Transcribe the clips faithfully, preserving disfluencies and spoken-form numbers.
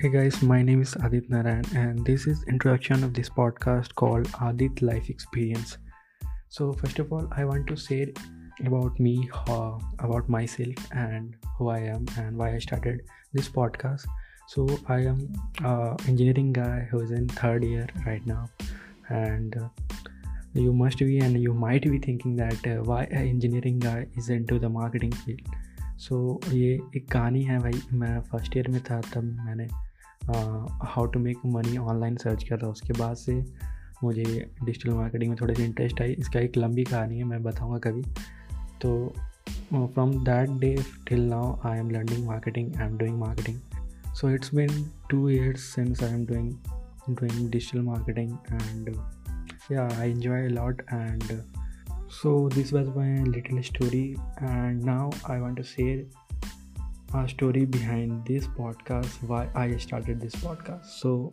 Hey guys, my name is Adit Narayan and this is introduction of this podcast called Adit Life Experience. So first of all, I want to say about me, how, about myself and who I am and why I started this podcast. So I am an engineering guy who is in third year right now, and uh, you must be and you might be thinking that uh, why an engineering guy is into the marketing field. So so, ये एक कहानी है भाई। मैं first year में था तब मैंने how to make money online search किया था। उसके बाद से मुझे डिजिटल मार्केटिंग में थोड़ी सी इंटरेस्ट आई। इसका एक लंबी कहानी है, मैं बताऊंगा कभी। तो from that day till now I am learning marketing, I am doing marketing. So it's been two years since I am doing doing digital marketing and yeah I enjoy lot and so this was my little story, and now I want to share a story behind this podcast, why I started this podcast. So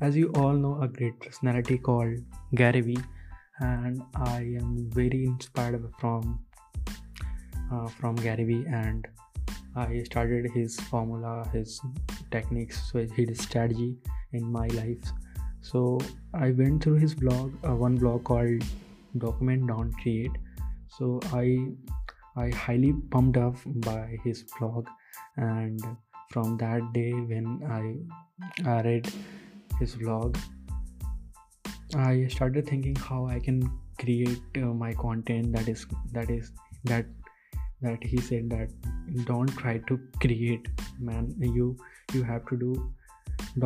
as you all know, a great personality called Gary Vee, and I am very inspired from uh, from Gary Vee, and I started his formula, his techniques, so his strategy in my life. So I went through his blog, uh, one blog called Document, Don't Create. So I I highly pumped up by his blog, and from that day when I, I read his blog, I started thinking how I can create uh, my content that is that is that that he said that don't try to create, man. You you have to do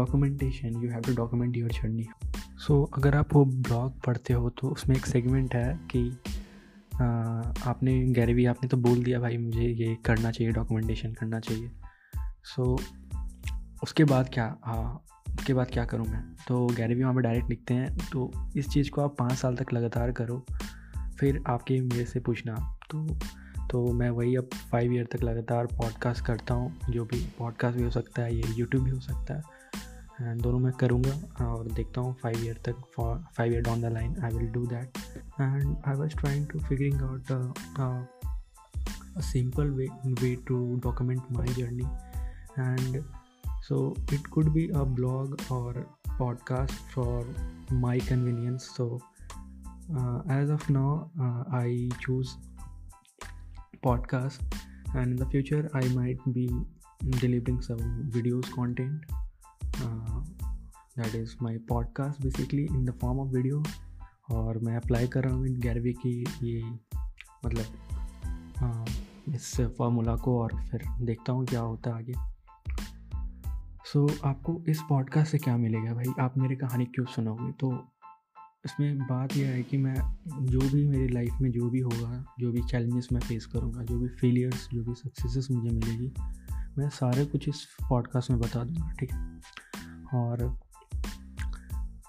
documentation. You have to document your journey. So so, अगर आप वो blog पढ़ते हो तो उसमें एक segment है कि आ, आपने गैरी वी आपने तो बोल दिया भाई मुझे ये करना चाहिए, डॉक्यूमेंटेशन करना चाहिए। सो so, उसके बाद क्या आ, उसके बाद क्या करूँ मैं? तो गैरी वी वहाँ पर डायरेक्ट लिखते हैं, तो इस चीज़ को आप पाँच साल तक लगातार करो, फिर आपके मेरे से पूछना। तो तो मैं वही अब फाइव ईयर तक लगातार पॉडकास्ट करता हूँ, जो भी पॉडकास्ट भी हो सकता है, ये यूट्यूब भी हो सकता है, एंड दोनों मैं करूँगा और देखता हूँ फाइव ईयर तक, for five year down the line I will do that. And I was trying to figuring out a simple way way to document my journey, and so it could be a blog और podcast for my convenience. So as of now I choose podcast, and in the future I might be delivering some videos content, Uh, that is my podcast basically in the form of video। और मैं apply कर रहा हूँ इन Gary Vee की ये मतलब uh, इस formula को, और फिर देखता हूँ क्या होता है आगे। सो so, आपको इस पॉडकास्ट से क्या मिलेगा भाई? आप मेरी कहानी क्यों सुनोगे? तो इसमें बात यह है कि मैं जो भी मेरी लाइफ में जो भी होगा, जो भी चैलेंजेस मैं फेस करूँगा, जो भी फेलियर्स, जो भी सक्सेसेस मुझे मिलेगी, मैं सारे कुछ इस पॉडकास्ट में बता दूँगा, ठीक है। और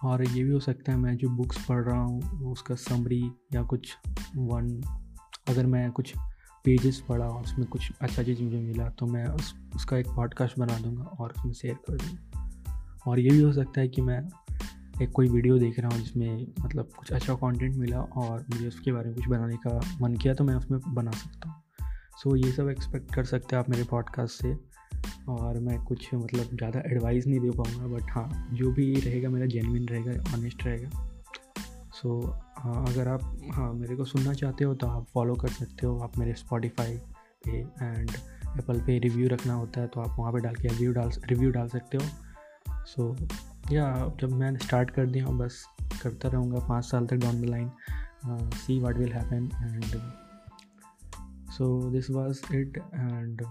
और ये भी हो सकता है मैं जो बुक्स पढ़ रहा हूँ उसका समरी, या कुछ वन अगर मैं कुछ पेजेस पढ़ा और उसमें कुछ अच्छा चीज़ मुझे मिला तो मैं उस, उसका एक पॉडकास्ट बना दूँगा और उसमें शेयर कर दूँगा। और ये भी हो सकता है कि मैं एक कोई वीडियो देख रहा हूँ जिसमें मतलब कुछ अच्छा कंटेंट मिला और मुझे उसके बारे में कुछ बनाने का मन किया तो मैं उसमें बना सकता हूँ। सो so, ये सब एक्सपेक्ट कर सकते हैं आप मेरे पॉडकास्ट से, और मैं कुछ मतलब ज़्यादा एडवाइस नहीं दे पाऊँगा, बट हाँ जो भी रहेगा मेरा जेन्युइन रहेगा, ऑनेस्ट रहेगा। सो so, हाँ अगर आप हाँ मेरे को सुनना चाहते हो तो आप फॉलो कर सकते हो। आप मेरे स्पॉटिफाई पे एंड एप्पल पे रिव्यू रखना होता है, तो आप वहाँ पे डाल के रिव्यू डाल रिव्यू डाल सकते हो। सो so, या जब मैंने स्टार्ट कर दिया बस करता रहूँगा पाँच साल तक down the line, see what will happen. And So this was it, and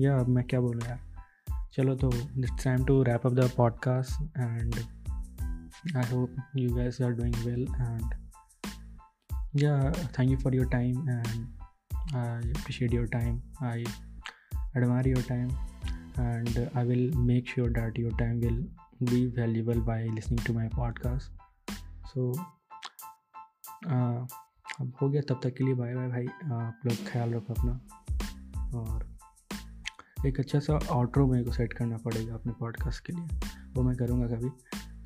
yeah, अब मैं क्या बोलूँ यार। चलो तो it's time to wrap up the podcast, and I hope you guys are doing well, and yeah, thank you for your time, and I appreciate your time, I admire your time, and I will make sure that your time will be valuable by listening to my podcast. So uh, अब हो गया, तब तक के लिए bye bye भाई। आप लोग ख्याल रखो अपना, और एक अच्छा सा आउटरो मेरे को सेट करना पड़ेगा अपने पॉडकास्ट के लिए, वो मैं करूँगा कभी।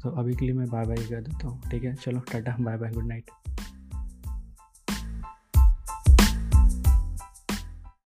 तो अभी के लिए मैं बाय बाय कर देता हूँ, ठीक है। चलो Tata, bye bye, good night.